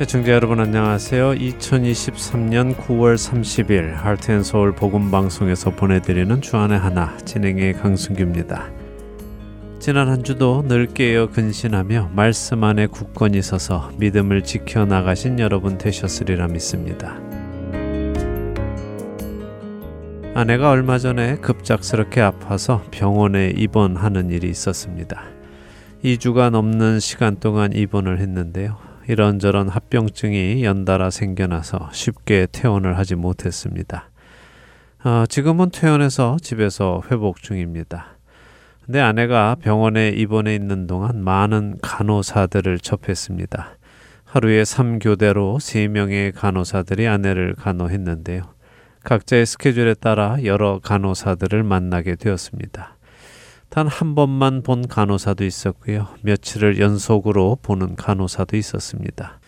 시청자 여러분 안녕하세요. 2023년 9월 30일 Heart and Seoul 복음방송에서 보내드리는 주안의 하나 진행의 강승규입니다. 지난 한 주도 늘 깨어 근신하며 말씀 안에 굳건히 서서 믿음을 지켜나가신 여러분 되셨으리라 믿습니다. 아내가 얼마 전에 급작스럽게 아파서 병원에 입원하는 일이 있었습니다. 2주가 넘는 시간 동안 입원을 했는데요. 이런저런 합병증이 연달아 생겨나서 쉽게 퇴원을 하지 못했습니다. 지금은 퇴원해서 집에서 회복 중입니다. 내 아내가 병원에 입원해 있는 동안 많은 간호사들을 접했습니다. 하루에 3교대로 3명의 간호사들이 아내를 간호했는데요. 각자의 스케줄에 따라 여러 간호사들을 만나게 되었습니다. 단 한 번만 본 간호사도 있었고요. 며칠을 연속으로 보는 간호사도 있었습니다.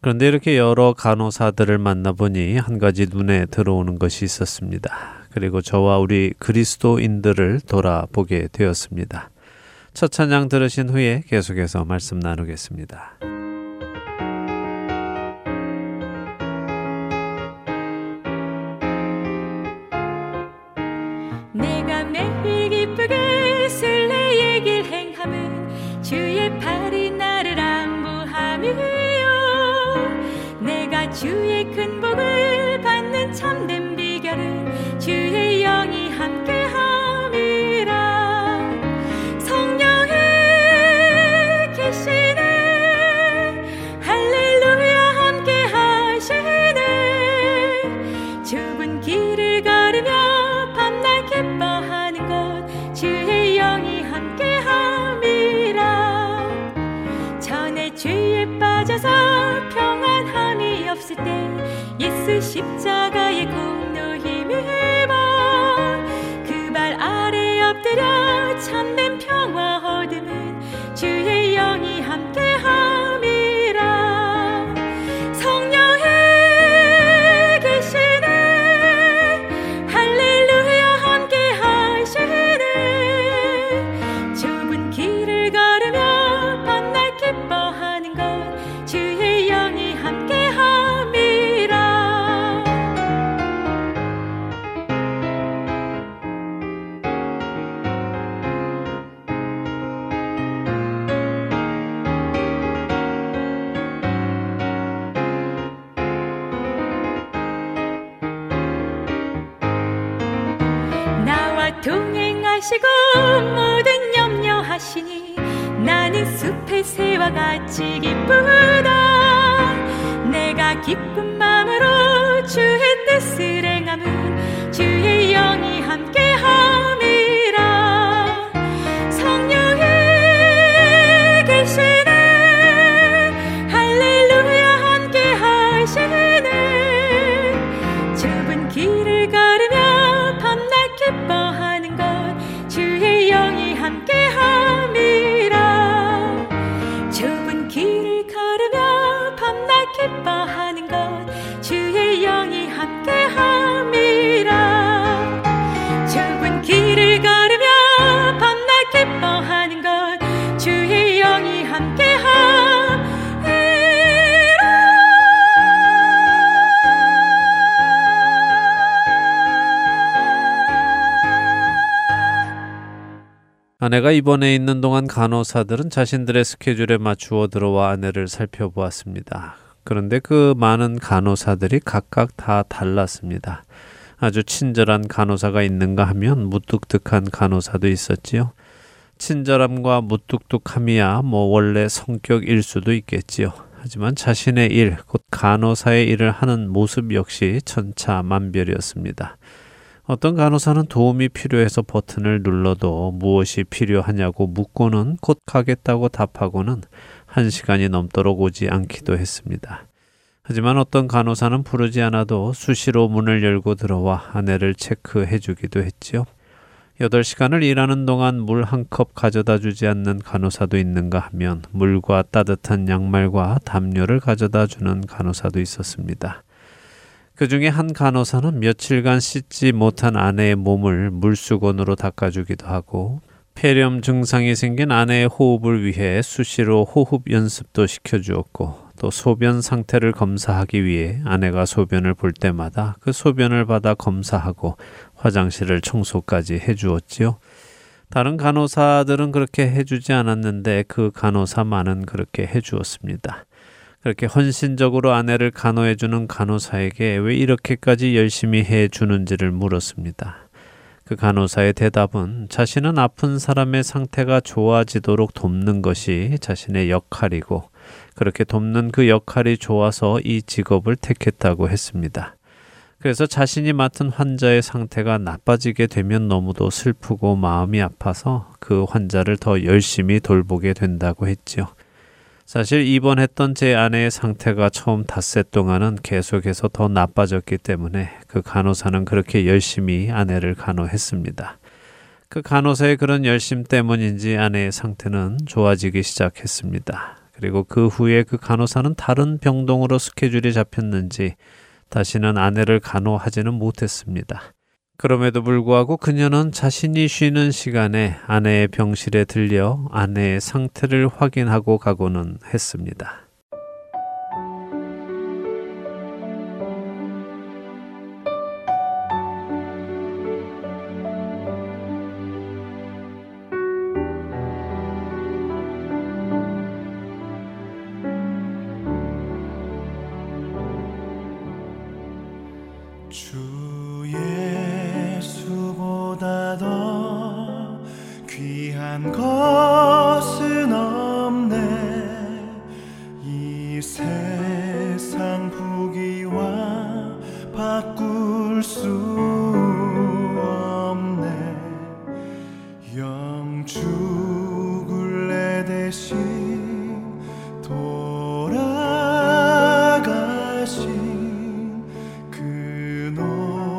그런데 이렇게 여러 간호사들을 만나보니 한 가지 눈에 들어오는 것이 있었습니다. 그리고 저와 우리 그리스도인들을 돌아보게 되었습니다. 첫 찬양 들으신 후에 계속해서 말씀 나누겠습니다. 내가 매일 기쁘게 순례의 길 행함은 주의 팔이 나를 안보함이요. 내가 주의 큰 복을 받는 참된 비결은 주의 영이 함께함이라. 성령의 계시네 할렐루야 함께하시네. 좁은 길을 걸으며 기뻐하는 것 주의 영이 함께함이라. 전에 죄에 빠져서 평안함이 없을 때 예수 십자가의 공로 힘입어 그 발 아래 엎드려 참된 평화 얻음은 주의 영이 함께함이라. 동행하시고 모든 염려하시니 나는 숲의 새와 같이 기쁘다. 내가 기쁜 마음으로 주의 뜻을 행함은 주의 영이 함께함이라. 성령의 계시네 할렐루야 함께하시네. 좁은 길을 걸으며 밤낮 기뻐하시네. 함께함이라. 좁은 길을 걸으며 밤낮 기뻐하는 것 주의 영이 함께함이라. 좁은 길을 걸으며 밤낮 기뻐하는 것 주의 영이 함께함이라. 아내가 입원해 있는 동안 간호사들은 자신들의 스케줄에 맞추어 들어와 아내를 살펴보았습니다. 그런데 그 많은 간호사들이 각각 다 달랐습니다. 아주 친절한 간호사가 있는가 하면 무뚝뚝한 간호사도 있었지요. 친절함과 무뚝뚝함이야 뭐 원래 성격일 수도 있겠지요. 하지만 자신의 일, 곧 간호사의 일을 하는 모습 역시 천차만별이었습니다. 어떤 간호사는 도움이 필요해서 버튼을 눌러도 무엇이 필요하냐고 묻고는 곧 가겠다고 답하고는 1시간이 넘도록 오지 않기도 했습니다. 하지만 어떤 간호사는 부르지 않아도 수시로 문을 열고 들어와 아내를 체크해 주기도 했지요. 8시간을 일하는 동안 물 한 컵 가져다 주지 않는 간호사도 있는가 하면 물과 따뜻한 양말과 담요를 가져다 주는 간호사도 있었습니다. 그 중에 한 간호사는 며칠간 씻지 못한 아내의 몸을 물수건으로 닦아주기도 하고 폐렴 증상이 생긴 아내의 호흡을 위해 수시로 호흡 연습도 시켜주었고 또 소변 상태를 검사하기 위해 아내가 소변을 볼 때마다 그 소변을 받아 검사하고 화장실을 청소까지 해주었지요. 다른 간호사들은 그렇게 해주지 않았는데 그 간호사만은 그렇게 해주었습니다. 그렇게 헌신적으로 아내를 간호해주는 간호사에게 왜 이렇게까지 열심히 해주는지를 물었습니다. 그 간호사의 대답은 자신은 아픈 사람의 상태가 좋아지도록 돕는 것이 자신의 역할이고 그렇게 돕는 그 역할이 좋아서 이 직업을 택했다고 했습니다. 그래서 자신이 맡은 환자의 상태가 나빠지게 되면 너무도 슬프고 마음이 아파서 그 환자를 더 열심히 돌보게 된다고 했지요. 사실 입원했던 제 아내의 상태가 처음 닷새 동안은 계속해서 더 나빠졌기 때문에 그 간호사는 그렇게 열심히 아내를 간호했습니다. 그 간호사의 그런 열심 때문인지 아내의 상태는 좋아지기 시작했습니다. 그리고 그 후에 그 간호사는 다른 병동으로 스케줄이 잡혔는지 다시는 아내를 간호하지는 못했습니다. 그럼에도 불구하고 그녀는 자신이 쉬는 시간에 아내의 병실에 들려 아내의 상태를 확인하고 가고는 했습니다. 돌아가신 그 노래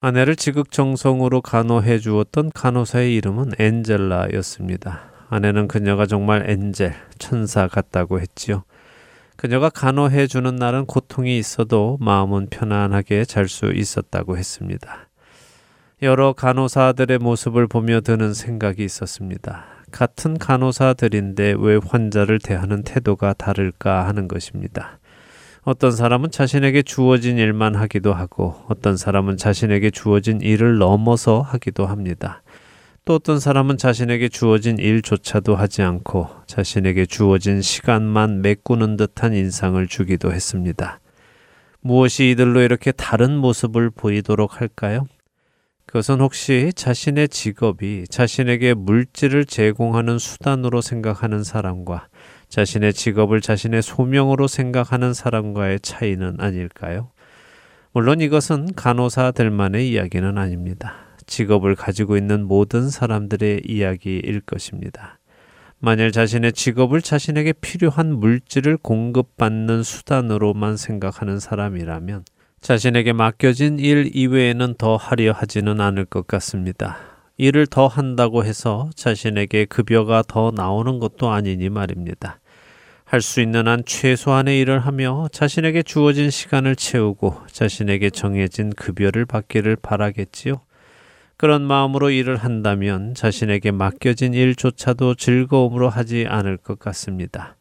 아내를 지극정성으로 간호해 주었던 간호사의 이름은 엔젤라였습니다. 아내는 그녀가 정말 엔젤, 천사 같다고 했지요. 그녀가 간호해 주는 날은 고통이 있어도 마음은 편안하게 잘 수 있었다고 했습니다. 여러 간호사들의 모습을 보며 드는 생각이 있었습니다. 같은 간호사들인데 왜 환자를 대하는 태도가 다를까 하는 것입니다. 어떤 사람은 자신에게 주어진 일만 하기도 하고, 어떤 사람은 자신에게 주어진 일을 넘어서 하기도 합니다. 또 어떤 사람은 자신에게 주어진 일조차도 하지 않고 자신에게 주어진 시간만 메꾸는 듯한 인상을 주기도 했습니다. 무엇이 이들로 이렇게 다른 모습을 보이도록 할까요? 그것은 혹시 자신의 직업이 자신에게 물질을 제공하는 수단으로 생각하는 사람과 자신의 직업을 자신의 소명으로 생각하는 사람과의 차이는 아닐까요? 물론 이것은 간호사들만의 이야기는 아닙니다. 직업을 가지고 있는 모든 사람들의 이야기일 것입니다. 만일 자신의 직업을 자신에게 필요한 물질을 공급받는 수단으로만 생각하는 사람이라면 자신에게 맡겨진 일 이외에는 더 하려 하지는 않을 것 같습니다. 일을 더 한다고 해서 자신에게 급여가 더 나오는 것도 아니니 말입니다. 할 수 있는 한 최소한의 일을 하며 자신에게 주어진 시간을 채우고 자신에게 정해진 급여를 받기를 바라겠지요. 그런 마음으로 일을 한다면 자신에게 맡겨진 일조차도 즐거움으로 하지 않을 것 같습니다.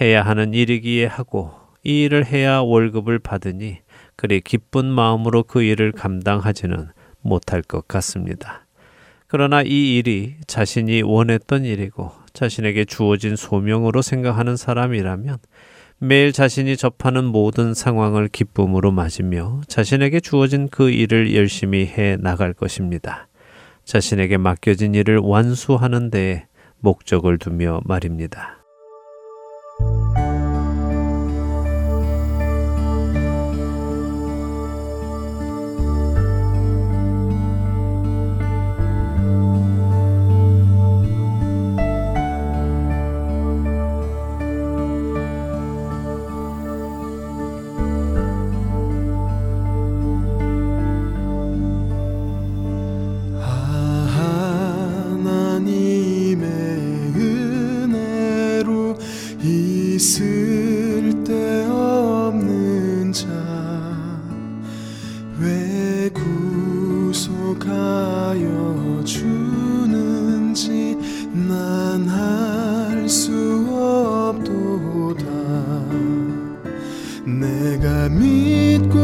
해야 하는 일이기에 하고 이 일을 해야 월급을 받으니 그리 기쁜 마음으로 그 일을 감당하지는 못할 것 같습니다. 그러나 이 일이 자신이 원했던 일이고 자신에게 주어진 소명으로 생각하는 사람이라면 매일 자신이 접하는 모든 상황을 기쁨으로 맞으며 자신에게 주어진 그 일을 열심히 해 나갈 것입니다. 자신에게 맡겨진 일을 완수하는 데에 목적을 두며 말입니다. 내가 믿고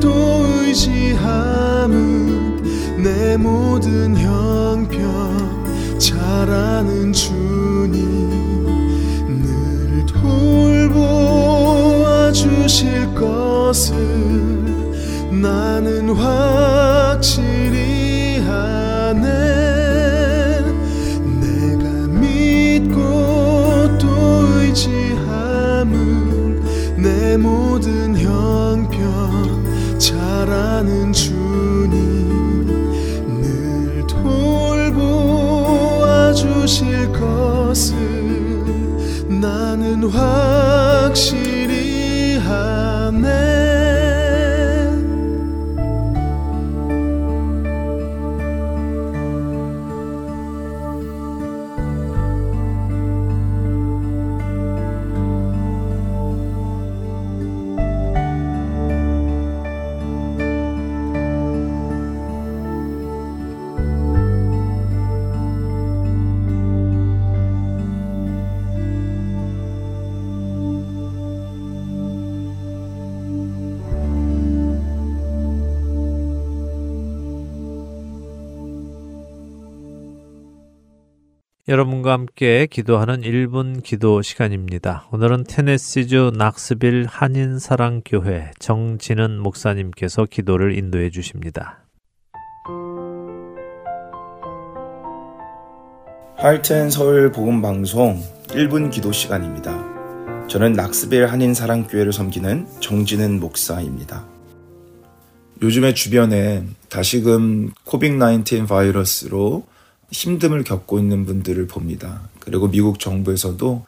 또 의지하는 내 모든 형편 잘 아는 주님 늘 돌보아 주실 것을 나는 확실히 아네. 내가 믿고 또 의지함은 내 모든 형편 잘 아는 주님 늘 돌보아 주실 것을 나는 확실히 아네. 여러분과 함께 기도하는 1분 기도 시간입니다. 오늘은 테네시주 낙스빌 한인사랑교회 정진은 목사님께서 기도를 인도해 주십니다. Heart and Seoul 복음방송 1분 기도 시간입니다. 저는 낙스빌 한인사랑교회를 섬기는 정진은 목사입니다. 요즘에 주변에 다시금 COVID-19 바이러스로 힘듦을 겪고 있는 분들을 봅니다. 그리고 미국 정부에서도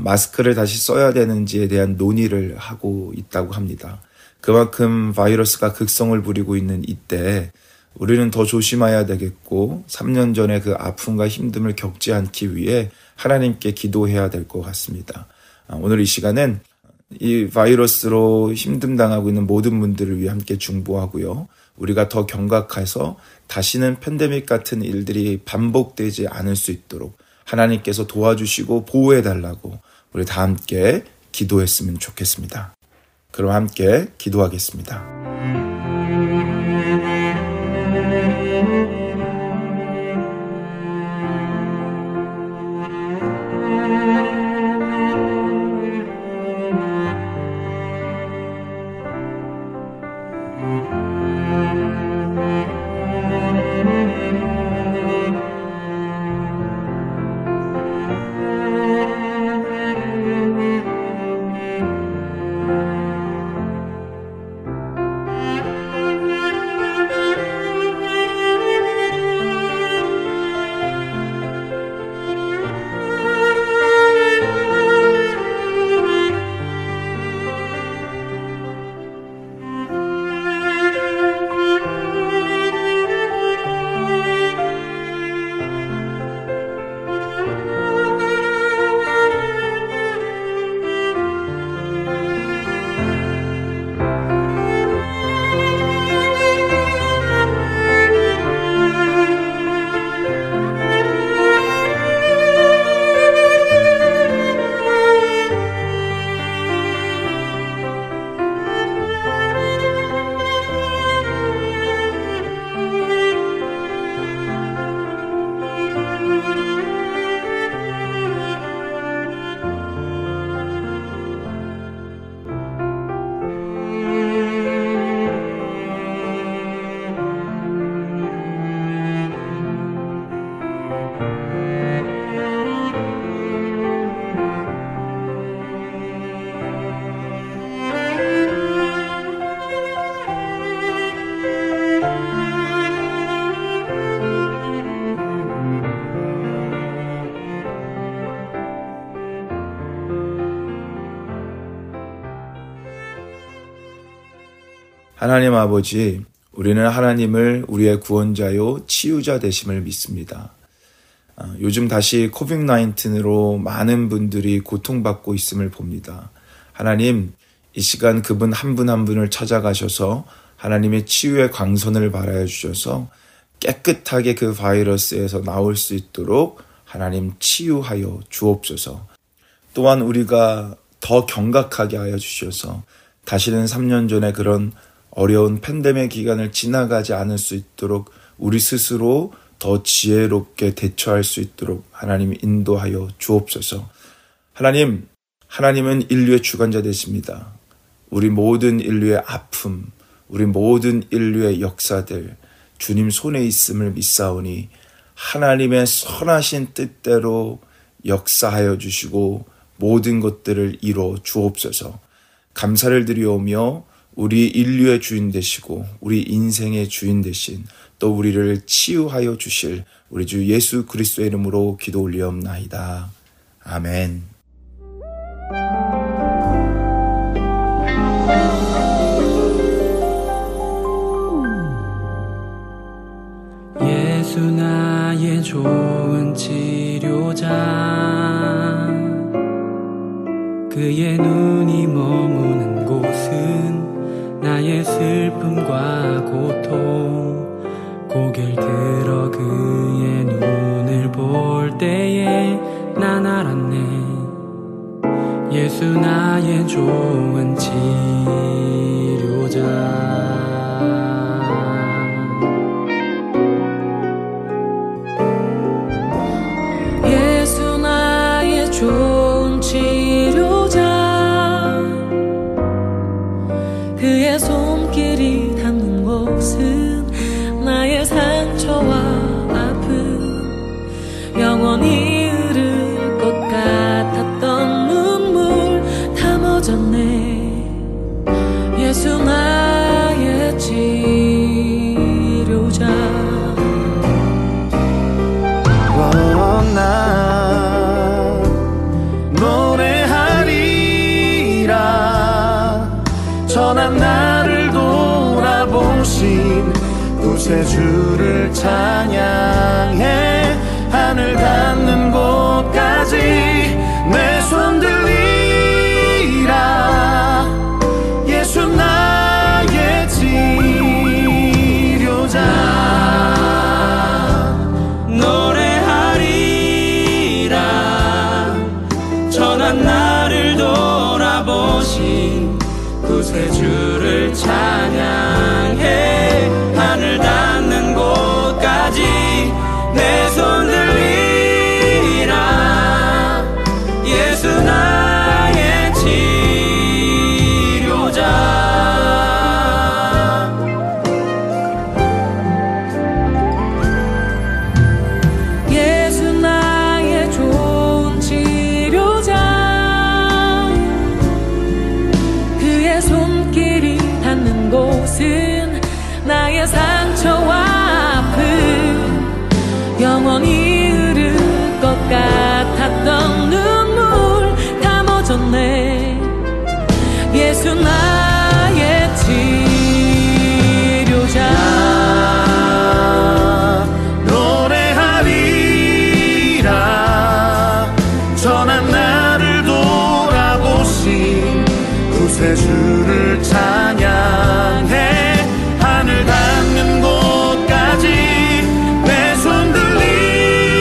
마스크를 다시 써야 되는지에 대한 논의를 하고 있다고 합니다. 그만큼 바이러스가 극성을 부리고 있는 이때 우리는 더 조심해야 되겠고 3년 전에 그 아픔과 힘듦을 겪지 않기 위해 하나님께 기도해야 될 것 같습니다. 오늘 이 시간은 이 바이러스로 힘듦당하고 있는 모든 분들을 위해 함께 중보하고요. 우리가 더 경각해서 다시는 팬데믹 같은 일들이 반복되지 않을 수 있도록 하나님께서 도와주시고 보호해달라고 우리 다 함께 기도했으면 좋겠습니다. 그럼 함께 기도하겠습니다. 하나님 아버지, 우리는 하나님을 우리의 구원자요 치유자 되심을 믿습니다. 요즘 다시 코빅-19으로 많은 분들이 고통받고 있음을 봅니다. 하나님, 이 시간 그분 한 분 한 분을 찾아가셔서 하나님의 치유의 광선을 발하여 주셔서 깨끗하게 그 바이러스에서 나올 수 있도록 하나님 치유하여 주옵소서. 또한 우리가 더 경각하게 하여 주셔서 다시는 3년 전에 그런 어려운 팬데믹 기간을 지나가지 않을 수 있도록 우리 스스로 더 지혜롭게 대처할 수 있도록 하나님 인도하여 주옵소서. 하나님, 하나님은 인류의 주관자 되십니다. 우리 모든 인류의 아픔, 우리 모든 인류의 역사들 주님 손에 있음을 믿사오니 하나님의 선하신 뜻대로 역사하여 주시고 모든 것들을 이뤄 주옵소서. 감사를 드리오며 우리 인류의 주인 되시고 우리 인생의 주인 되신 또 우리를 치유하여 주실 우리 주 예수 그리스도의 이름으로 기도 올리옵나이다. 아멘. 예수 나의 좋은 치료자, 그의 눈이 머무는 곳은 나의 슬픔과 고통, 고개를 들어 그의 눈을 볼 때에 난 알았네. 예수 나의 좋은 치료자. 좋은 치료자, 그의 손길이 닿는 곳은 나의 상처와 아픔, 영원히 흐를 것 같았던 눈물 담아졌네. 예수 나의 치료자. 구세주를 찬양해 하늘 닿는 곳까지 내 손 들리라. 예수 나의 치료자. 노래하리라. 전한 나를 돌아보신 구세주를 찬양해 하늘 닿는 곳까지 내 손 들리라. 예수 나의 치료자. 예수 나의 좋은 치료자, 그의 손길이 닿는 곳은 나의 상처와 아픔, 영원히 흐를 것 같았던 눈물 다 멎었네. 예수 나의 치료자. 노래하리라. 전한 나를 돌아보신 구세주를 찬양해 하늘 닿는 곳까지 내 손 들리.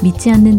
믿지 않는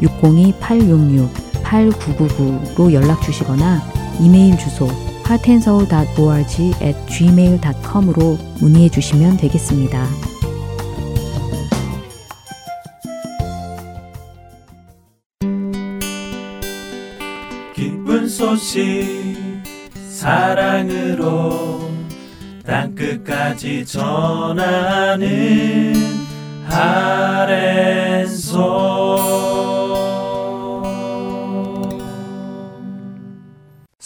602-866-8999로 연락주시거나 이메일 주소 heartandseoul.org@gmail.com으로 문의해주시면 되겠습니다. 기쁜 소식 사랑으로 땅끝까지 전하는 Heart and Seoul.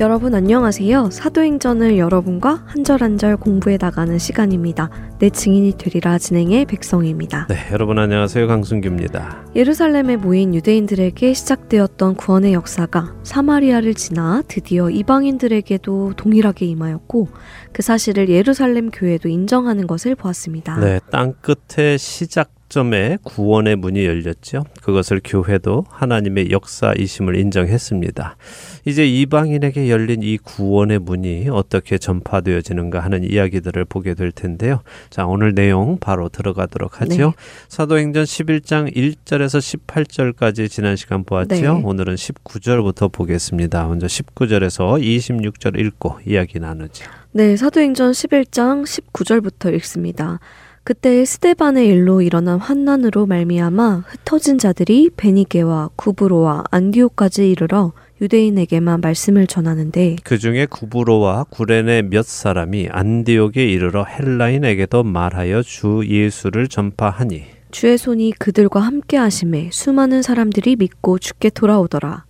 여러분 안녕하세요. 사도행전을 여러분과 한절 공부해 나가는 시간입니다. 내 증인이 되리라 진행의 백성입니다. 네, 여러분 안녕하세요. 강순규입니다. 예루살렘에 모인 유대인들에게 시작되었던 구원의 역사가 사마리아를 지나 드디어 이방인들에게도 동일하게 임하였고 그 사실을 예루살렘 교회도 인정하는 것을 보았습니다. 네, 땅끝의 시작점에 구원의 문이 열렸죠. 그것을 교회도 하나님의 역사이심을 인정했습니다. 이제 이방인에게 열린 이 구원의 문이 어떻게 전파되어지는가 하는 이야기들을 보게 될 텐데요. 자, 오늘 내용 바로 들어가도록 하죠. 네. 사도행전 11장 1절에서 18절까지 지난 시간 보았죠. 네. 오늘은 19절부터 보겠습니다. 먼저 19절에서 26절 읽고 이야기 나누죠. 네, 사도행전 11장 19절부터 읽습니다. 그때 스데반의 일로 일어난 환난으로 말미암아 흩어진 자들이 베니게와 구브로와 안디옥까지 이르러 유대인에게만 말씀을 전하는데 그 중에 구브로와 구레네 몇 사람이 안디옥에 이르러 헬라인에게도 말하여 주 예수를 전파하니 주의 손이 그들과 함께 하심에 수많은 사람들이 믿고 주께 돌아오더라.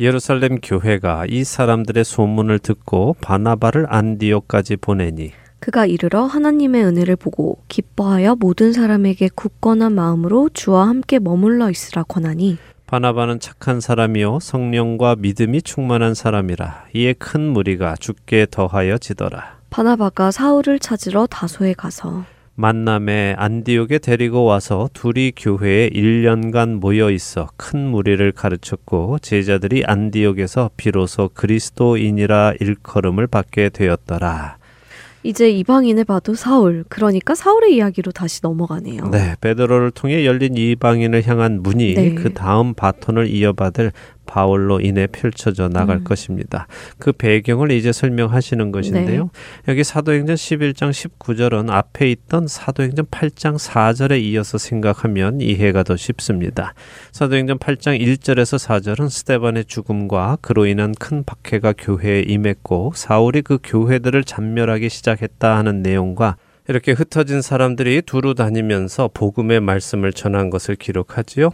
예루살렘 교회가 이 사람들의 소문을 듣고 바나바를 안디옥까지 보내니 그가 이르러 하나님의 은혜를 보고 기뻐하여 모든 사람에게 굳건한 마음으로 주와 함께 머물러 있으라 권하니 바나바는 착한 사람이요 성령과 믿음이 충만한 사람이라 이에 큰 무리가 주께 더하여 지더라. 바나바가 사울을 찾으러 다소에 가서 만남에 안디옥에 데리고 와서 둘이 교회에 1년간 모여 있어 큰 무리를 가르쳤고 제자들이 안디옥에서 비로소 그리스도인이라 일컬음을 받게 되었더라. 이제 이방인을 봐도 사울, 그러니까 사울의 이야기로 다시 넘어가네요. 네, 베드로를 통해 열린 이방인을 향한 문이 네. 그 다음 바톤을 이어받을 바울로 인해 펼쳐져 나갈 것입니다. 그 배경을 이제 설명하시는 것인데요. 네. 여기 사도행전 11장 19절은 앞에 있던 사도행전 8장 4절에 이어서 생각하면 이해가 더 쉽습니다. 사도행전 8장 1절에서 4절은 스데반의 죽음과 그로 인한 큰 박해가 교회에 임했고 사울이 그 교회들을 잔멸하기 시작했다 하는 내용과 이렇게 흩어진 사람들이 두루 다니면서 복음의 말씀을 전한 것을 기록하지요.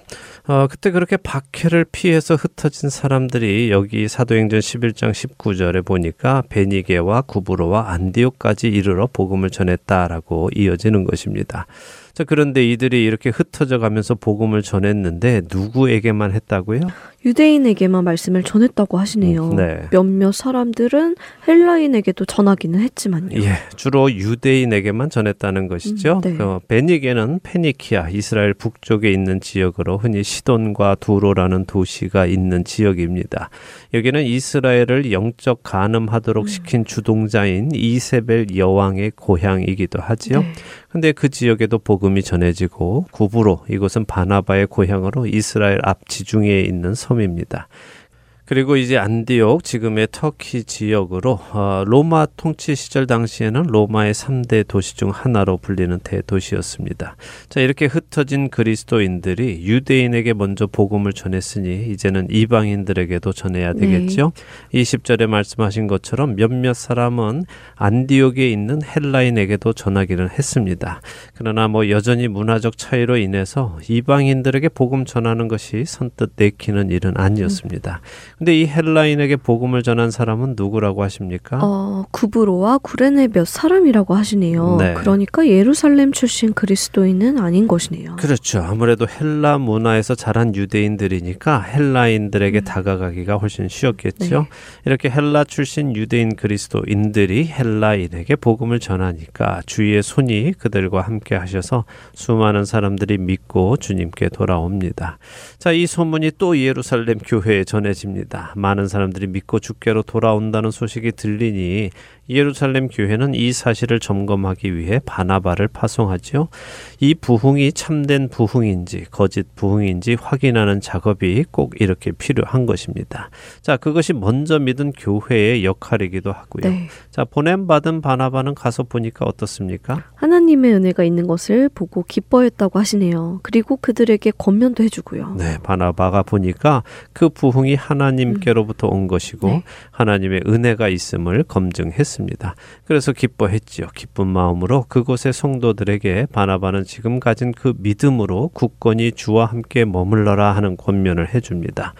그때 그렇게 박해를 피해서 흩어진 사람들이 여기 사도행전 11장 19절에 보니까 베니게와 구브로와 안디옥까지 이르러 복음을 전했다라고 이어지는 것입니다. 자, 그런데 이들이 이렇게 흩어져 가면서 복음을 전했는데 누구에게만 했다고요? 유대인에게만 말씀을 전했다고 하시네요. 네. 몇몇 사람들은 헬라인에게도 전하기는 했지만요. 예, 주로 유대인에게만 전했다는 것이죠. 네. 베니게는 페니키아, 이스라엘 북쪽에 있는 지역으로 흔히 시돈과 두로라는 도시가 있는 지역입니다. 여기는 이스라엘을 영적 간음하도록 시킨 주동자인 이세벨 여왕의 고향이기도 하지요. 네. 근데 그 지역에도 복음이 전해지고 구부로 이곳은 바나바의 고향으로 이스라엘 앞 지중해에 있는 섬입니다. 그리고 이제 안디옥, 지금의 터키 지역으로 로마 통치 시절 당시에는 로마의 3대 도시 중 하나로 불리는 대도시였습니다. 자, 이렇게 흩어진 그리스도인들이 유대인에게 먼저 복음을 전했으니 이제는 이방인들에게도 전해야 되겠죠. 네. 20절에 말씀하신 것처럼 몇몇 사람은 안디옥에 있는 헬라인에게도 전하기는 했습니다. 그러나 여전히 문화적 차이로 인해서 이방인들에게 복음 전하는 것이 선뜻 내키는 일은 아니었습니다. 근데 이 헬라인에게 복음을 전한 사람은 누구라고 하십니까? 구브로와 구레네 몇 사람이라고 하시네요. 네. 그러니까 예루살렘 출신 그리스도인은 아닌 것이네요. 그렇죠. 아무래도 헬라 문화에서 자란 유대인들이니까 헬라인들에게 다가가기가 훨씬 쉬웠겠죠. 네. 이렇게 헬라 출신 유대인 그리스도인들이 헬라인에게 복음을 전하니까 주의 손이 그들과 함께 하셔서 수많은 사람들이 믿고 주님께 돌아옵니다. 자, 이 소문이 또 예루살렘 교회에 전해집니다. 많은 사람들이 믿고 주께로 돌아온다는 소식이 들리니 예루살렘 교회는 이 사실을 점검하기 위해 바나바를 파송하죠. 이 부흥이 참된 부흥인지 거짓 부흥인지 확인하는 작업이 꼭 이렇게 필요한 것입니다. 자, 그것이 먼저 믿은 교회의 역할이기도 하고요. 네. 자, 보냄받은 바나바는 가서 보니까 어떻습니까? 하나님의 은혜가 있는 것을 보고 기뻐했다고 하시네요. 그리고 그들에게 권면도 해주고요. 네, 바나바가 보니까 그 부흥이 하나님께로부터 온 것이고 네. 하나님의 은혜가 있음을 검증했습니다. 그래서 기뻐했지요. 기쁜 마음으로 그곳의 성도들에게 바나바는 지금 가진 그 믿음으로 굳건히 주와 함께 머물러라 하는 권면을 해줍니다.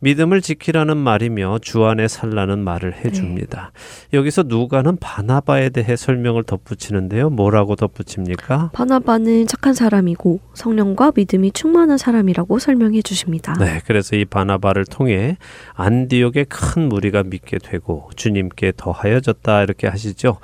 믿음을 지키라는 말이며 주 안에 살라는 말을 해줍니다. 네. 여기서 누가는 바나바에 대해 설명을 덧붙이는데요. 뭐라고 덧붙입니까? 바나바는 착한 사람이고 성령과 믿음이 충만한 사람이라고 설명해 주십니다. 네, 그래서 이 바나바를 통해 안디옥의 큰 무리가 믿게 되고 주님께 더하여졌다 이렇게 하시죠.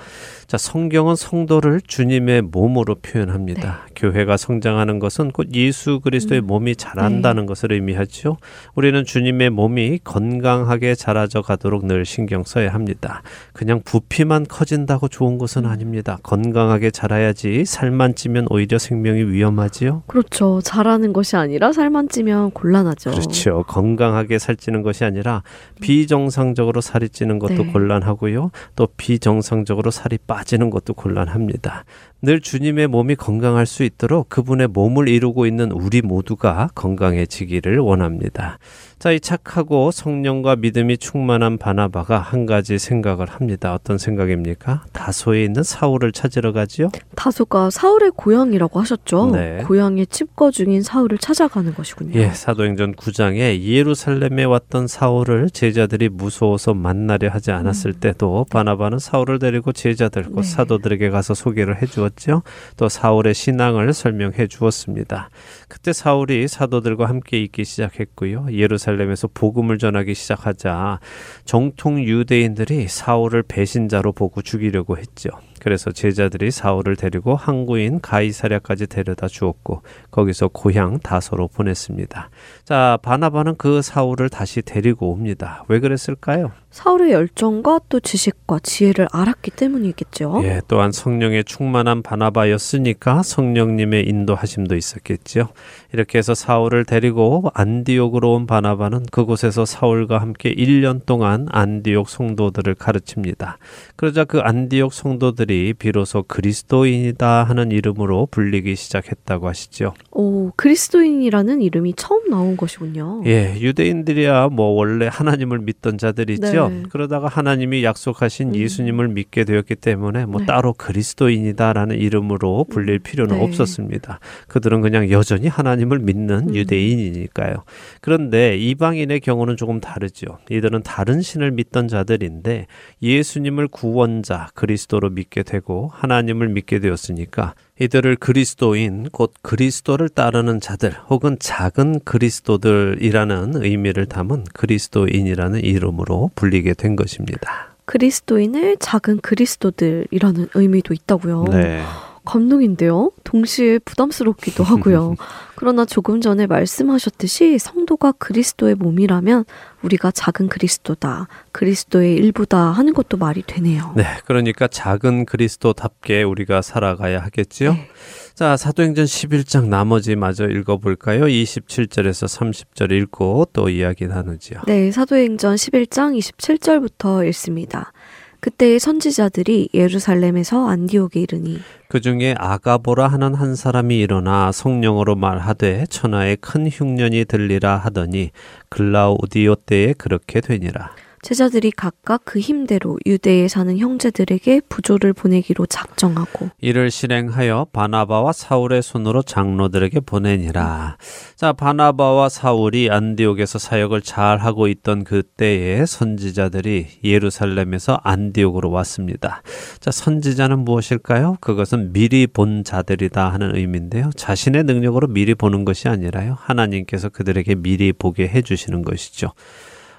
자, 성경은 성도를 주님의 몸으로 표현합니다. 네. 교회가 성장하는 것은 곧 예수 그리스도의 몸이 자란다는 네. 것을 의미하죠. 우리는 주님의 몸이 건강하게 자라져 가도록 늘 신경 써야 합니다. 그냥 부피만 커진다고 좋은 것은 아닙니다. 건강하게 자라야지 살만 찌면 오히려 생명이 위험하지요. 그렇죠. 자라는 것이 아니라 살만 찌면 곤란하죠. 그렇죠. 건강하게 살찌는 것이 아니라 비정상적으로 살이 찌는 것도 네. 곤란하고요. 또 비정상적으로 살이 빠지는 것도 곤란합니다. 늘 주님의 몸이 건강할 수 있도록 그분의 몸을 이루고 있는 우리 모두가 건강해지기를 원합니다. 자, 이 착하고 성령과 믿음이 충만한 바나바가 한 가지 생각을 합니다. 어떤 생각입니까? 다소에 있는 사울을 찾으러 가지요? 다소가 사울의 고향이라고 하셨죠? 네. 고향의 칩거 중인 사울을 찾아가는 것이군요. 예, 사도행전 9장에 예루살렘에 왔던 사울을 제자들이 무서워서 만나려 하지 않았을 때도 바나바는 사울을 데리고 제자들, 곧 사도들에게 가서 소개를 해주었죠. 또 사울의 신앙을 설명해 주었습니다. 그때 사울이 사도들과 함께 있기 시작했고요. 예루살렘에서 복음을 전하기 시작하자 정통 유대인들이 사울을 배신자로 보고 죽이려고 했죠. 그래서 제자들이 사울을 데리고 항구인 가이사랴까지 데려다 주었고 거기서 고향 다소로 보냈습니다. 자, 바나바는 그 사울을 다시 데리고 옵니다. 왜 그랬을까요? 사울의 열정과 또 지식과 지혜를 알았기 때문이겠죠. 예, 또한 성령에 충만한 바나바였으니까 성령님의 인도하심도 있었겠죠. 이렇게 해서 사울을 데리고 안디옥으로 온 바나바는 그곳에서 사울과 함께 1년 동안 안디옥 성도들을 가르칩니다. 그러자 그 안디옥 성도들이 비로소 그리스도인이다 하는 이름으로 불리기 시작했다고 하시죠. 오, 그리스도인이라는 이름이 처음 나온 것이군요. 예, 유대인들이야 원래 하나님을 믿던 자들이죠. 네. 그러다가 하나님이 약속하신 예수님을 믿게 되었기 때문에 네. 따로 그리스도인이다라는 이름으로 불릴 필요는 네. 없었습니다. 그들은 그냥 여전히 하나님을 믿는 유대인이니까요. 그런데 이방인의 경우는 조금 다르죠. 이들은 다른 신을 믿던 자들인데 예수님을 구원자 그리스도로 믿게 되고 하나님을 믿게 되었으니까 이들을 그리스도인, 곧 그리스도를 따르는 자들 혹은 작은 그리스도들이라는 의미를 담은 그리스도인이라는 이름으로 불리게 된 것입니다. 그리스도인을 작은 그리스도들이라는 의미도 있다고요? 네. 감동인데요. 동시에 부담스럽기도 하고요. 그러나 조금 전에 말씀하셨듯이 성도가 그리스도의 몸이라면 우리가 작은 그리스도다, 그리스도의 일부다 하는 것도 말이 되네요. 네, 그러니까 작은 그리스도답게 우리가 살아가야 하겠지요. 네. 자, 사도행전 11장 나머지 마저 읽어볼까요? 27절에서 30절 읽고 또 이야기 나누지요. 네, 사도행전 11장 27절부터 읽습니다. 그때의 선지자들이 예루살렘에서 안디옥에 이르니 그 중에 아가보라 하는 한 사람이 일어나 성령으로 말하되 천하에 큰 흉년이 들리라 하더니 글라우디오 때에 그렇게 되니라. 제자들이 각각 그 힘대로 유대에 사는 형제들에게 부조를 보내기로 작정하고 이를 실행하여 바나바와 사울의 손으로 장로들에게 보내니라. 자, 바나바와 사울이 안디옥에서 사역을 잘하고 있던 그때에 선지자들이 예루살렘에서 안디옥으로 왔습니다. 자, 선지자는 무엇일까요? 그것은 미리 본 자들이다 하는 의미인데요. 자신의 능력으로 미리 보는 것이 아니라요, 하나님께서 그들에게 미리 보게 해주시는 것이죠.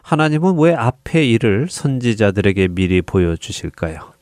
하나님은 왜 앞의 일을 선지자들에게 미리 보여주실까요?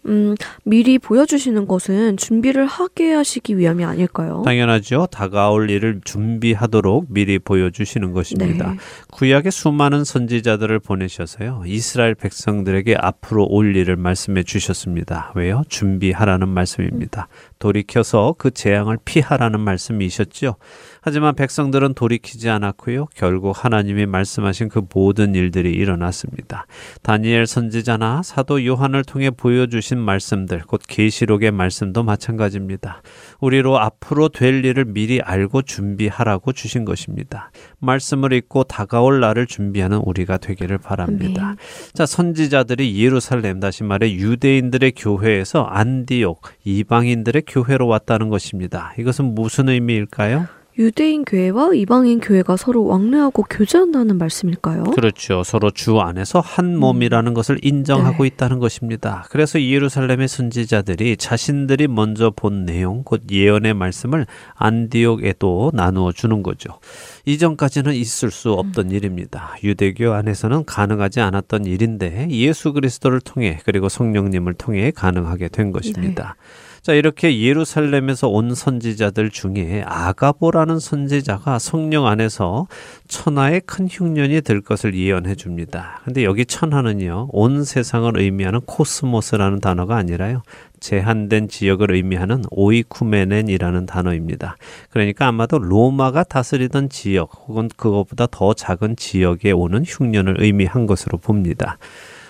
미리 보여주시는 것은 준비를 하게 하시기 위함이 아닐까요? 당연하죠. 다가올 일을 준비하도록 미리 보여주시는 것입니다. 네. 구약의 수많은 선지자들을 보내셔서요, 이스라엘 백성들에게 앞으로 올 일을 말씀해 주셨습니다. 왜요? 준비하라는 말씀입니다. 돌이켜서 그 재앙을 피하라는 말씀이셨죠. 하지만 백성들은 돌이키지 않았고요, 결국 하나님이 말씀하신 그 모든 일들이 일어났습니다. 다니엘 선지자나 사도 요한을 통해 보여주신 말씀들, 곧 계시록의 말씀도 마찬가지입니다. 우리로 앞으로 될 일을 미리 알고 준비하라고 주신 것입니다. 말씀을 읽고 다가올 날을 준비하는 우리가 되기를 바랍니다. 네. 자, 선지자들이 예루살렘, 다시 말해 유대인들의 교회에서 안디옥, 이방인들의 교회로 왔다는 것입니다. 이것은 무슨 의미일까요? 유대인 교회와 이방인 교회가 서로 왕래하고 교제한다는 말씀일까요? 그렇죠. 서로 주 안에서 한 몸이라는 것을 인정하고 네. 있다는 것입니다. 그래서 예루살렘의 선지자들이 자신들이 먼저 본 내용, 곧 예언의 말씀을 안디옥에도 나누어 주는 거죠. 이전까지는 있을 수 없던 일입니다. 유대교 안에서는 가능하지 않았던 일인데 예수 그리스도를 통해, 그리고 성령님을 통해 가능하게 된 것입니다. 네. 자, 이렇게 예루살렘에서 온 선지자들 중에 아가보라는 선지자가 성령 안에서 천하에 큰 흉년이 들 것을 예언해 줍니다. 근데 여기 천하는요, 온 세상을 의미하는 코스모스라는 단어가 아니라요, 제한된 지역을 의미하는 오이쿠메넨이라는 단어입니다. 그러니까 아마도 로마가 다스리던 지역 혹은 그것보다 더 작은 지역에 오는 흉년을 의미한 것으로 봅니다.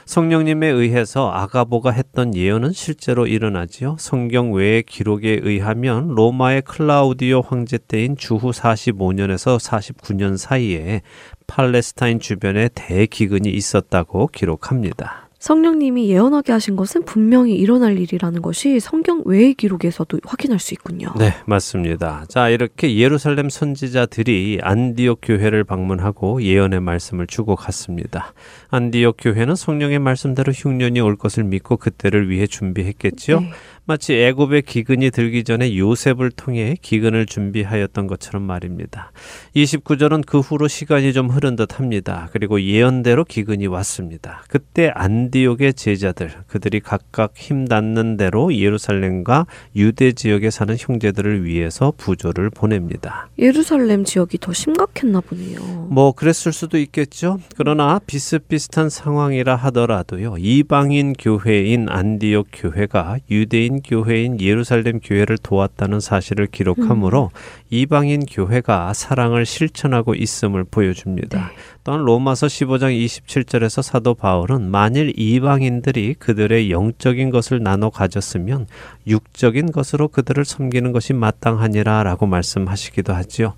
성령님에 의해서 아가보가 했던 예언은 실제로 일어나지요. 성경 외의 기록에 의하면 로마의 클라우디오 황제 때인 주후 45년에서 49년 사이에 팔레스타인 주변에 대기근이 있었다고 기록합니다. 성령님이 예언하게 하신 것은 분명히 일어날 일이라는 것이 성경 외의 기록에서도 확인할 수 있군요. 네, 맞습니다. 자, 이렇게 예루살렘 선지자들이 안디옥 교회를 방문하고 예언의 말씀을 주고 갔습니다. 안디옥 교회는 성령의 말씀대로 흉년이 올 것을 믿고 그때를 위해 준비했겠지요. 네. 마치 애굽의 기근이 들기 전에 요셉을 통해 기근을 준비하였던 것처럼 말입니다. 29절은 그 후로 시간이 좀 흐른 듯 합니다. 그리고 예언대로 기근이 왔습니다. 그때 안디옥의 제자들, 그들이 각각 힘 닿는 대로 예루살렘과 유대 지역에 사는 형제들을 위해서 부조를 보냅니다. 예루살렘 지역이 더 심각했나 보네요. 뭐 그랬을 수도 있겠죠. 그러나 비슷비슷한 상황이라 하더라도요, 이방인 교회인 안디옥 교회가 유대인 교회인 예루살렘 교회를 도왔다는 사실을 기록하므로 이방인 교회가 사랑을 실천하고 있음을 보여줍니다. 네. 또한 로마서 15장 27절에서 사도 바울은 만일 이방인들이 그들의 영적인 것을 나눠 가졌으면 육적인 것으로 그들을 섬기는 것이 마땅하니라 라고 말씀하시기도 하지요.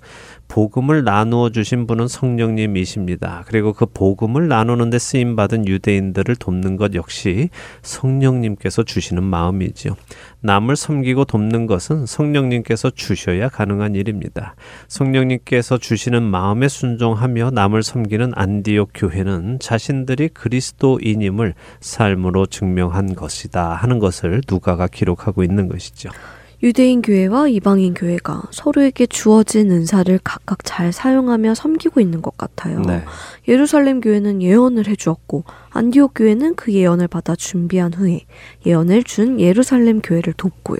복음을 나누어 주신 분은 성령님이십니다. 그리고 그 복음을 나누는 데 쓰임받은 유대인들을 돕는 것 역시 성령님께서 주시는 마음이지요. 남을 섬기고 돕는 것은 성령님께서 주셔야 가능한 일입니다. 성령님께서 주시는 마음에 순종하며 남을 섬기는 섬기는 안디옥 교회는 자신들이 그리스도인임을 삶으로 증명한 것이다 하는 것을 누가가 기록하고 있는 것이죠. 유대인 교회와 이방인 교회가 서로에게 주어진 은사를 각각 잘 사용하며 섬기고 있는 것 같아요. 네. 예루살렘 교회는 예언을 해주었고 안디옥 교회는 그 예언을 받아 준비한 후에 예언을 준 예루살렘 교회를 돕고요.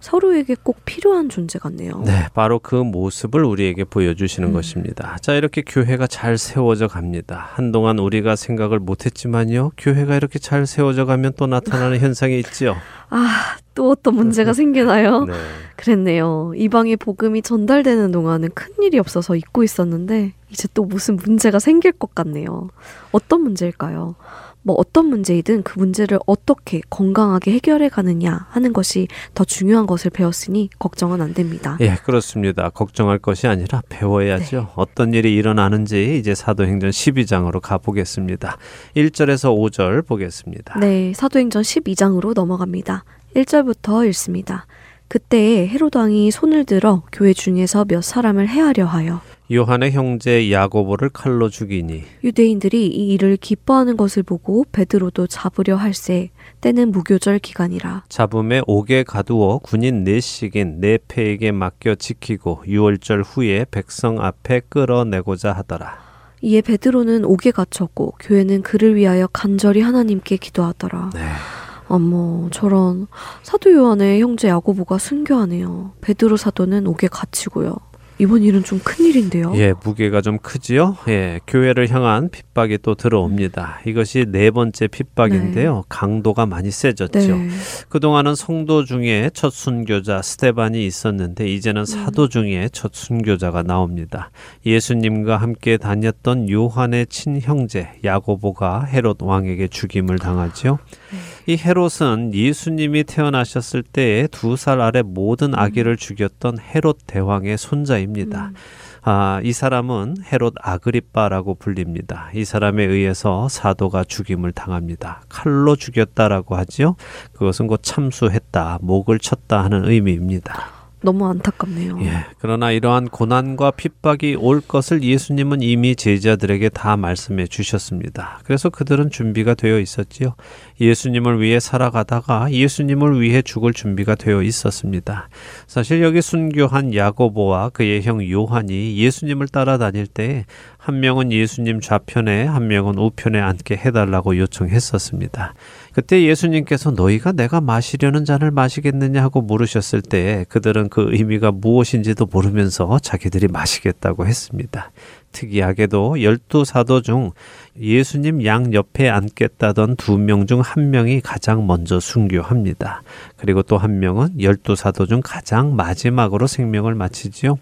서로에게 꼭 필요한 존재 같네요. 네, 바로 그 모습을 우리에게 보여주시는 것입니다. 자, 이렇게 교회가 잘 세워져 갑니다. 한동안 우리가 생각을 못했지만요. 교회가 이렇게 잘 세워져 가면 또 나타나는 현상이 있죠. 아, 또 어떤 문제가 생기나요? 네. 그랬네요. 이방의 복음이 전달되는 동안은 큰일이 없어서 잊고 있었는데 이제 또 무슨 문제가 생길 것 같네요. 어떤 문제일까요? 뭐 어떤 문제이든 그 문제를 어떻게 건강하게 해결해 가느냐 하는 것이 더 중요한 것을 배웠으니 걱정은 안 됩니다. 예, 그렇습니다. 걱정할 것이 아니라 배워야죠. 네. 어떤 일이 일어나는지 이제 사도행전 12장으로 가보겠습니다. 1절에서 5절 보겠습니다. 네, 사도행전 12장으로 넘어갑니다. 1절부터 읽습니다. 그때에 헤롯 왕이 손을 들어 교회 중에서 몇 사람을 해하려 하여 요한의 형제 야고보를 칼로 죽이니 유대인들이 이 일을 기뻐하는 것을 보고 베드로도 잡으려 할세 때는 무교절 기간이라 잡음에 옥에 가두어 군인 4씩인 4패에게 맡겨 지키고 유월절 후에 백성 앞에 끌어내고자 하더라. 이에 베드로는 옥에 갇혔고 교회는 그를 위하여 간절히 하나님께 기도하더라. 네. 어머, 저런, 사도 요한의 형제 야고보가 순교하네요. 베드로 사도는 옥에 갇히고요. 이번 일은 좀 큰일인데요. 예, 무게가 좀 크지요. 예, 교회를 향한 핍박이 또 들어옵니다. 이것이 4번째 핍박인데요. 네. 강도가 많이 세졌죠. 네. 그동안은 성도 중에 첫 순교자 스데반이 있었는데 이제는 사도 중에 첫 순교자가 나옵니다. 예수님과 함께 다녔던 요한의 친형제 야고보가 헤롯 왕에게 죽임을 당하죠. 네. 이 헤롯은 예수님이 태어나셨을 때에 2살 아래 모든 아기를 죽였던 헤롯 대왕의 손자입니다. 아, 이 사람은 헤롯 아그리빠라고 불립니다. 이 사람에 의해서 사도가 죽임을 당합니다. 칼로 죽였다라고 하지요. 그것은 곧 참수했다, 목을 쳤다 하는 의미입니다. 너무 안타깝네요. 예, 그러나 이러한 고난과 핍박이 올 것을 예수님은 이미 제자들에게 다 말씀해 주셨습니다. 그래서 그들은 준비가 되어 있었지요. 예수님을 위해 살아가다가 예수님을 위해 죽을 준비가 되어 있었습니다. 사실 여기 순교한 야고보와 그의 형 요한이 예수님을 따라다닐 때 한 명은 예수님 좌편에 한 명은 우편에 앉게 해달라고 요청했었습니다. 그때 예수님께서 너희가 내가 마시려는 잔을 마시겠느냐 하고 물으셨을 때 그들은 그 의미가 무엇인지도 모르면서 자기들이 마시겠다고 했습니다. 특이하게도 12사도 중 예수님 양옆에 앉겠다던 2명 중 1명이 가장 먼저 순교합니다. 그리고 또 1명은 12사도 중 가장 마지막으로 생명을 마치지요.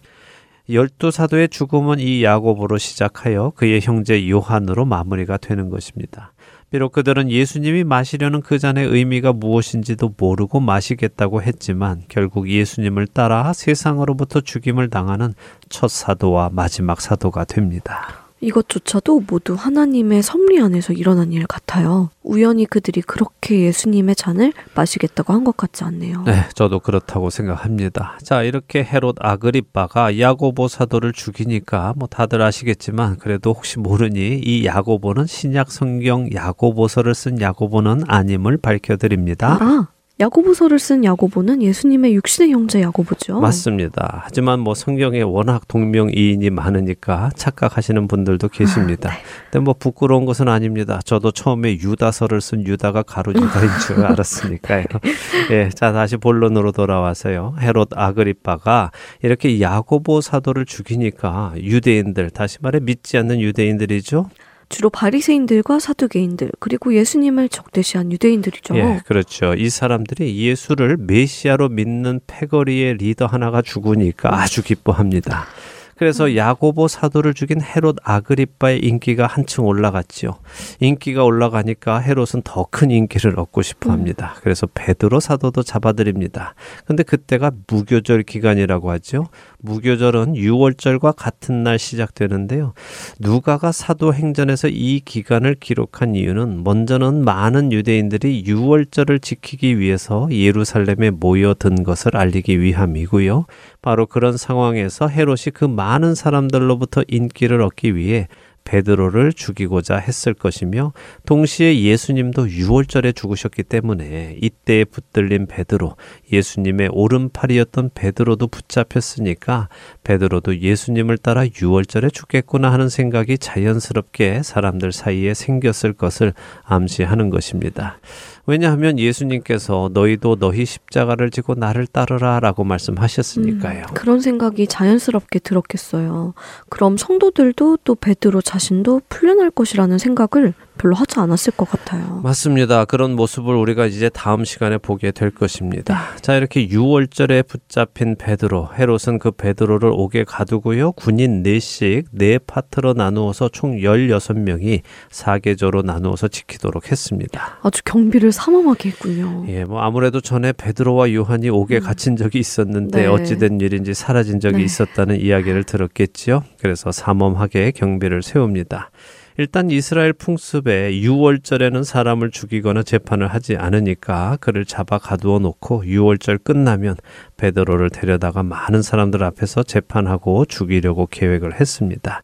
12사도의 죽음은 이 야고보로 시작하여 그의 형제 요한으로 마무리가 되는 것입니다. 비록 그들은 예수님이 마시려는 그 잔의 의미가 무엇인지도 모르고 마시겠다고 했지만 결국 예수님을 따라 세상으로부터 죽임을 당하는 첫 사도와 마지막 사도가 됩니다. 이것조차도 모두 하나님의 섭리 안에서 일어난 일 같아요. 우연히 그들이 그렇게 예수님의 잔을 마시겠다고 한 것 같지 않네요. 네, 저도 그렇다고 생각합니다. 자, 이렇게 헤롯 아그리빠가 야고보 사도를 죽이니까 뭐 다들 아시겠지만 그래도 혹시 모르니 이 야고보는 신약 성경 야고보서를 쓴 야고보는 아님을 밝혀드립니다. 아! 야고보서를 쓴 야고보는 예수님의 육신의 형제 야고보죠. 맞습니다. 하지만 뭐 성경에 워낙 동명이인이 많으니까 착각하시는 분들도 계십니다. 네. 근데 뭐 부끄러운 것은 아닙니다. 저도 처음에 유다서를 쓴 유다가 가로유다인 줄 알았으니까요. 예, 자, 다시 본론으로 돌아와서요. 헤롯 아그리빠가 이렇게 야고보 사도를 죽이니까 유대인들, 다시 말해 믿지 않는 유대인들이죠. 주로 바리새인들과 사두개인들 그리고 예수님을 적대시한 유대인들이죠. 예, 그렇죠. 이 사람들이 예수를 메시아로 믿는 패거리의 리더 하나가 죽으니까 아주 기뻐합니다. 그래서 야고보 사도를 죽인 헤롯 아그리빠의 인기가 한층 올라갔죠. 인기가 올라가니까 헤롯은 더 큰 인기를 얻고 싶어합니다. 그래서 베드로 사도도 잡아들입니다. 그런데 그때가 무교절 기간이라고 하죠. 무교절은 6월절과 같은 날 시작되는데요. 누가가 사도행전에서 이 기간을 기록한 이유는 먼저는 많은 유대인들이 6월절을 지키기 위해서 예루살렘에 모여든 것을 알리기 위함이고요. 바로 그런 상황에서 헤롯이 그 많은 사람들로부터 인기를 얻기 위해 베드로를 죽이고자 했을 것이며 동시에 예수님도 유월절에 죽으셨기 때문에 이때에 붙들린 베드로, 예수님의 오른팔이었던 베드로도 붙잡혔으니까 베드로도 예수님을 따라 유월절에 죽겠구나 하는 생각이 자연스럽게 사람들 사이에 생겼을 것을 암시하는 것입니다. 왜냐하면 예수님께서 너희도 너희 십자가를 지고 나를 따르라 라고 말씀하셨으니까요. 그런 생각이 자연스럽게 들었겠어요. 그럼 성도들도 또 베드로 자신도 풀려날 것이라는 생각을 별로 하지 않았을 것 같아요. 맞습니다. 그런 모습을 우리가 이제 다음 시간에 보게 될 것입니다. 자, 이렇게 유월절에 붙잡힌 베드로, 헤롯은 그 베드로를 옥에 가두고요. 군인 4씩 4파트로 나누어서 총 16명이 4계조로 나누어서 지키도록 했습니다. 아주 경비를 삼엄하게 했군요. 예, 뭐 아무래도 전에 베드로와 요한이 옥에 갇힌 적이 있었는데 네. 어찌된 일인지 사라진 적이 있었다는 이야기를 들었겠지요. 그래서 삼엄하게 경비를 세웁니다. 일단 이스라엘 풍습에 유월절에는 사람을 죽이거나 재판을 하지 않으니까 그를 잡아 가두어 놓고 유월절 끝나면 베드로를 데려다가 많은 사람들 앞에서 재판하고 죽이려고 계획을 했습니다.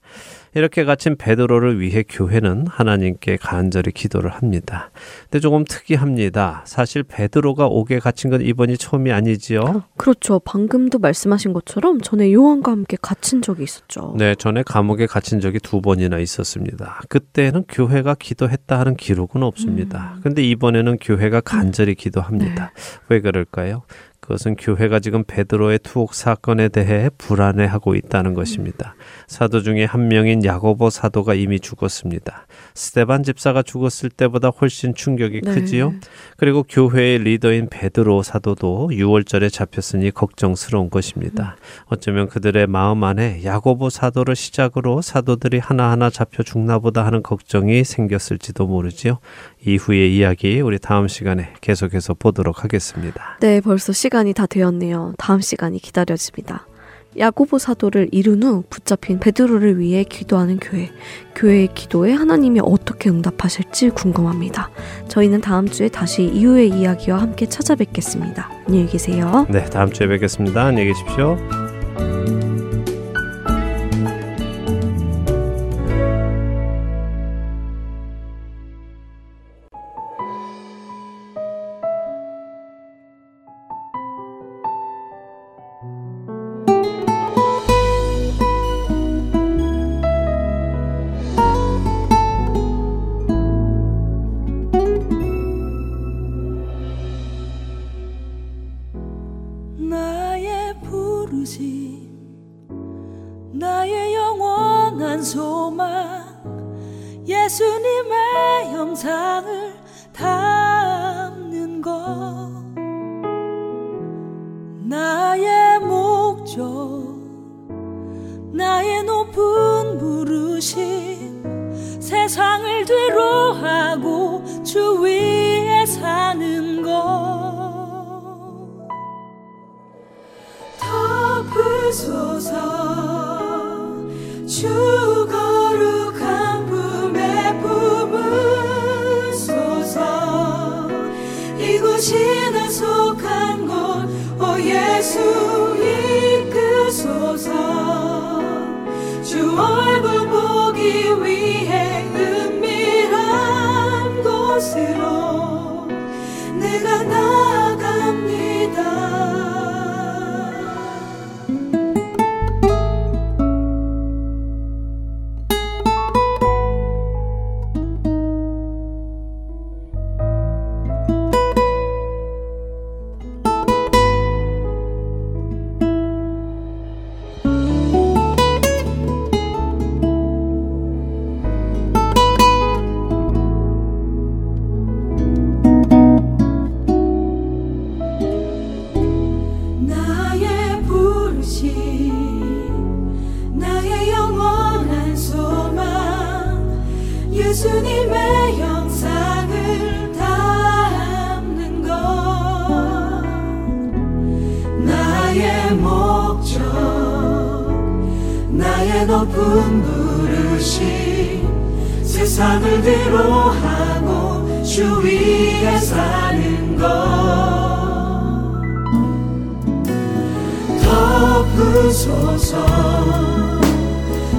이렇게 갇힌 베드로를 위해 교회는 하나님께 간절히 기도를 합니다. 근데 조금 특이합니다. 사실 베드로가 옥에 갇힌 건 이번이 처음이 아니지요? 그렇죠. 방금도 말씀하신 것처럼 전에 요한과 함께 갇힌 적이 있었죠. 네, 전에 감옥에 갇힌 적이 2번이나 있었습니다. 그때는 교회가 기도했다 하는 기록은 없습니다. 근데 이번에는 교회가 간절히 기도합니다. 네. 왜 그럴까요? 그것은 교회가 지금 베드로의 투옥 사건에 대해 불안해하고 있다는 것입니다. 사도 중에 한 명인 야고보 사도가 이미 죽었습니다. 스데반 집사가 죽었을 때보다 훨씬 충격이 크지요. 그리고 교회의 리더인 베드로 사도도 유월절에 잡혔으니 걱정스러운 것입니다. 어쩌면 그들의 마음 안에 야고보 사도를 시작으로 사도들이 하나하나 잡혀 죽나 보다 하는 걱정이 생겼을지도 모르지요. 이후의 이야기 우리 다음 시간에 계속해서 보도록 하겠습니다. 네, 벌써 시간이 다 되었네요. 다음 시간이 기다려집니다. 야고보 사도를 잃은 후 붙잡힌 베드로를 위해 기도하는 교회, 교회의 기도에 하나님이 어떻게 응답하실지 궁금합니다. 저희는 다음 주에 다시 이후의 이야기와 함께 찾아뵙겠습니다. 안녕히 계세요. 네, 다음 주에 뵙겠습니다. 안녕히 계십시오.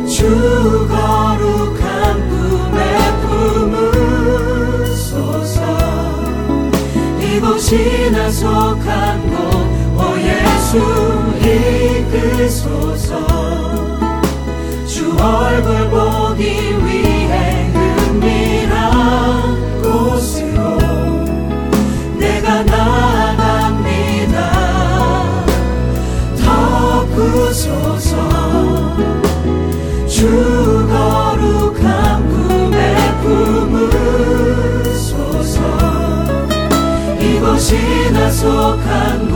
주 거룩한 지나 속한 곳 오 예수 이끄소서. 주 얼굴 보기 위해 은밀한 곳으로 내가 나아갑니다. 더 구소서. 주 거룩한 꿈에 품으소서. 이곳이나 속한 곳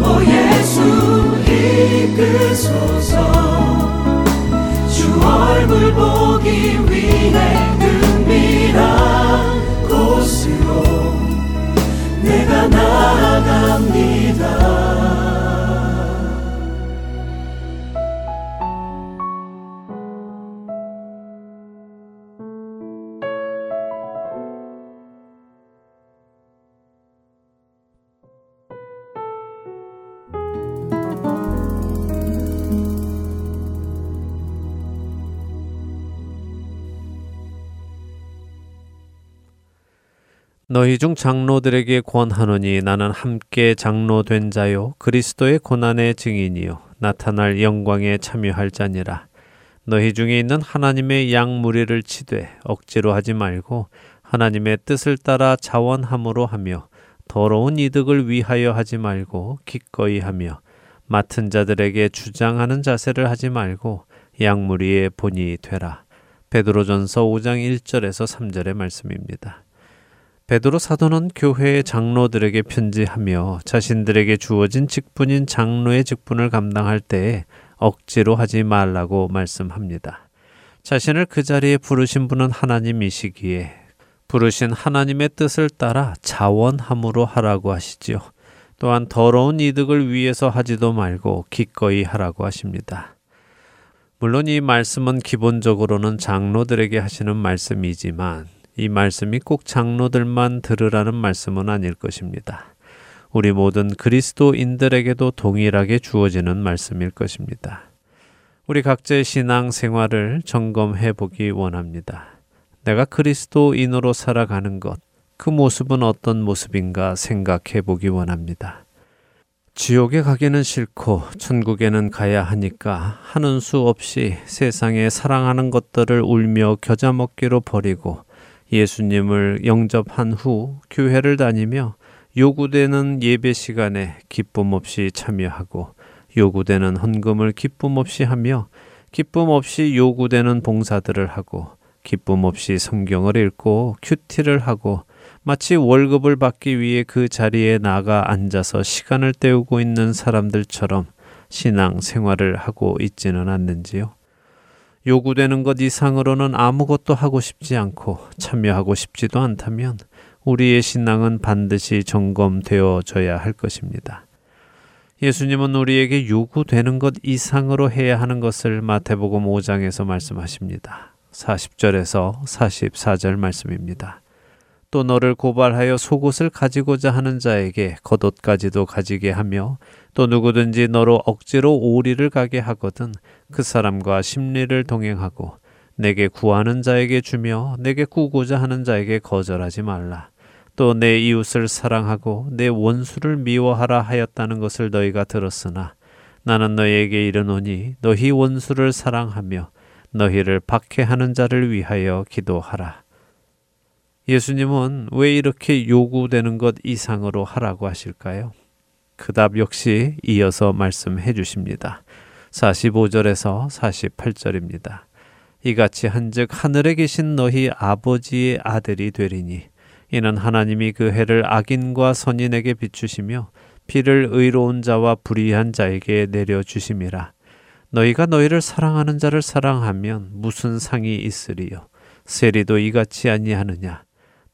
오 예수 이끄소서. 주 얼굴 보기 위해 은밀한 곳으로 내가 나아갑니다. 너희 중 장로들에게 권하노니 나는 함께 장로된 자요 그리스도의 고난의 증인이요 나타날 영광에 참여할 자니라. 너희 중에 있는 하나님의 양 무리를 치되 억지로 하지 말고 하나님의 뜻을 따라 자원함으로 하며 더러운 이득을 위하여 하지 말고 기꺼이 하며 맡은 자들에게 주장하는 자세를 하지 말고 양 무리의 본이 되라. 베드로전서 5장 1절에서 3절의 말씀입니다. 베드로 사도는 교회의 장로들에게 편지하며 자신들에게 주어진 직분인 장로의 직분을 감당할 때에 억지로 하지 말라고 말씀합니다. 자신을 그 자리에 부르신 분은 하나님이시기에 부르신 하나님의 뜻을 따라 자원함으로 하라고 하시지요. 또한 더러운 이득을 위해서 하지도 말고 기꺼이 하라고 하십니다. 물론 이 말씀은 기본적으로는 장로들에게 하시는 말씀이지만 이 말씀이 꼭 장로들만 들으라는 말씀은 아닐 것입니다. 우리 모든 그리스도인들에게도 동일하게 주어지는 말씀일 것입니다. 우리 각자의 신앙 생활을 점검해 보기 원합니다. 내가 그리스도인으로 살아가는 것, 그 모습은 어떤 모습인가 생각해 보기 원합니다. 지옥에 가기는 싫고 천국에는 가야 하니까 하는 수 없이 세상에 사랑하는 것들을 울며 겨자먹기로 버리고 예수님을 영접한 후 교회를 다니며 요구되는 예배 시간에 기쁨 없이 참여하고 요구되는 헌금을 기쁨 없이 하며 기쁨 없이 요구되는 봉사들을 하고 기쁨 없이 성경을 읽고 큐티를 하고 마치 월급을 받기 위해 그 자리에 나가 앉아서 시간을 때우고 있는 사람들처럼 신앙 생활을 하고 있지는 않는지요? 요구되는 것 이상으로는 아무것도 하고 싶지 않고 참여하고 싶지도 않다면 우리의 신앙은 반드시 점검되어져야 할 것입니다. 예수님은 우리에게 요구되는 것 이상으로 해야 하는 것을 마태복음 5장에서 말씀하십니다. 40절에서 44절 말씀입니다. 또 너를 고발하여 속옷을 가지고자 하는 자에게 겉옷까지도 가지게 하며 또 누구든지 너로 억지로 오리를 가게 하거든 그 사람과 십리를 동행하고 내게 구하는 자에게 주며 내게 구고자 하는 자에게 거절하지 말라. 또 내 이웃을 사랑하고 내 원수를 미워하라 하였다는 것을 너희가 들었으나 나는 너희에게 이르노니 너희 원수를 사랑하며 너희를 박해하는 자를 위하여 기도하라. 예수님은 왜 이렇게 요구되는 것 이상으로 하라고 하실까요? 그 답 역시 이어서 말씀해 주십니다. 45절에서 48절입니다. 이같이 한즉 하늘에 계신 너희 아버지의 아들이 되리니 이는 하나님이 그 해를 악인과 선인에게 비추시며 비를 의로운 자와 불의한 자에게 내려주심이라. 너희가 너희를 사랑하는 자를 사랑하면 무슨 상이 있으리요. 세리도 이같이 아니하느냐.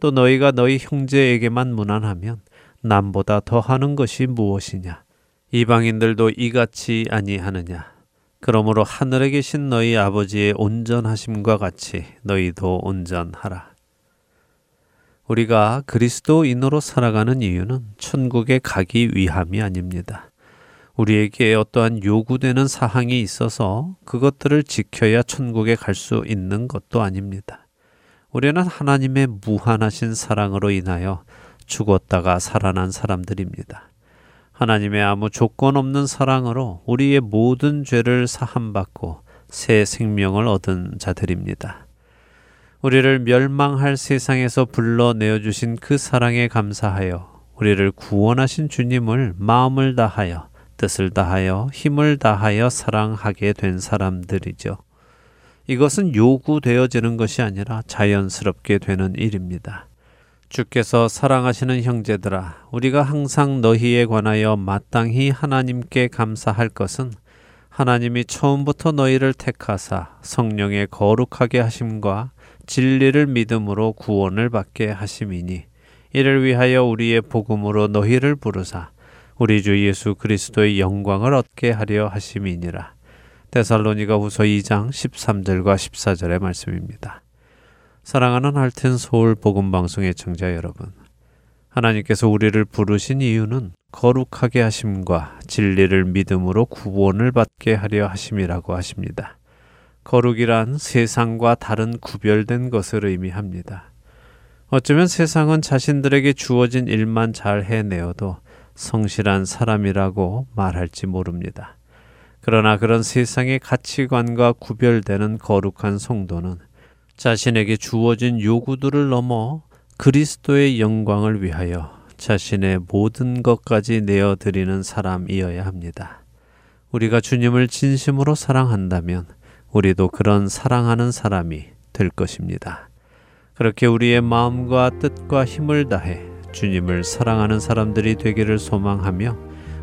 또 너희가 너희 형제에게만 무난하면 남보다 더하는 것이 무엇이냐. 이방인들도 이같이 아니하느냐. 그러므로 하늘에 계신 너희 아버지의 온전하심과 같이 너희도 온전하라. 우리가 그리스도인으로 살아가는 이유는 천국에 가기 위함이 아닙니다. 우리에게 어떠한 요구되는 사항이 있어서 그것들을 지켜야 천국에 갈 수 있는 것도 아닙니다. 우리는 하나님의 무한하신 사랑으로 인하여 죽었다가 살아난 사람들입니다. 하나님의 아무 조건 없는 사랑으로 우리의 모든 죄를 사함받고 새 생명을 얻은 자들입니다. 우리를 멸망할 세상에서 불러내어 주신 그 사랑에 감사하여 우리를 구원하신 주님을 마음을 다하여 뜻을 다하여 힘을 다하여 사랑하게 된 사람들이죠. 이것은 요구되어지는 것이 아니라 자연스럽게 되는 일입니다. 주께서 사랑하시는 형제들아, 우리가 항상 너희에 관하여 마땅히 하나님께 감사할 것은 하나님이 처음부터 너희를 택하사 성령의 거룩하게 하심과 진리를 믿음으로 구원을 받게 하심이니, 이를 위하여 우리의 복음으로 너희를 부르사 우리 주 예수 그리스도의 영광을 얻게 하려 하심이니라. 데살로니가 후서 2장 13절과 14절의 말씀입니다. 사랑하는 Heart and Seoul 복음방송의 청자 여러분, 하나님께서 우리를 부르신 이유는 거룩하게 하심과 진리를 믿음으로 구원을 받게 하려 하심이라고 하십니다. 거룩이란 세상과 다른 구별된 것을 의미합니다. 어쩌면 세상은 자신들에게 주어진 일만 잘 해내어도 성실한 사람이라고 말할지 모릅니다. 그러나 그런 세상의 가치관과 구별되는 거룩한 성도는 자신에게 주어진 요구들을 넘어 그리스도의 영광을 위하여 자신의 모든 것까지 내어드리는 사람이어야 합니다. 우리가 주님을 진심으로 사랑한다면 우리도 그런 사랑하는 사람이 될 것입니다. 그렇게 우리의 마음과 뜻과 힘을 다해 주님을 사랑하는 사람들이 되기를 소망하며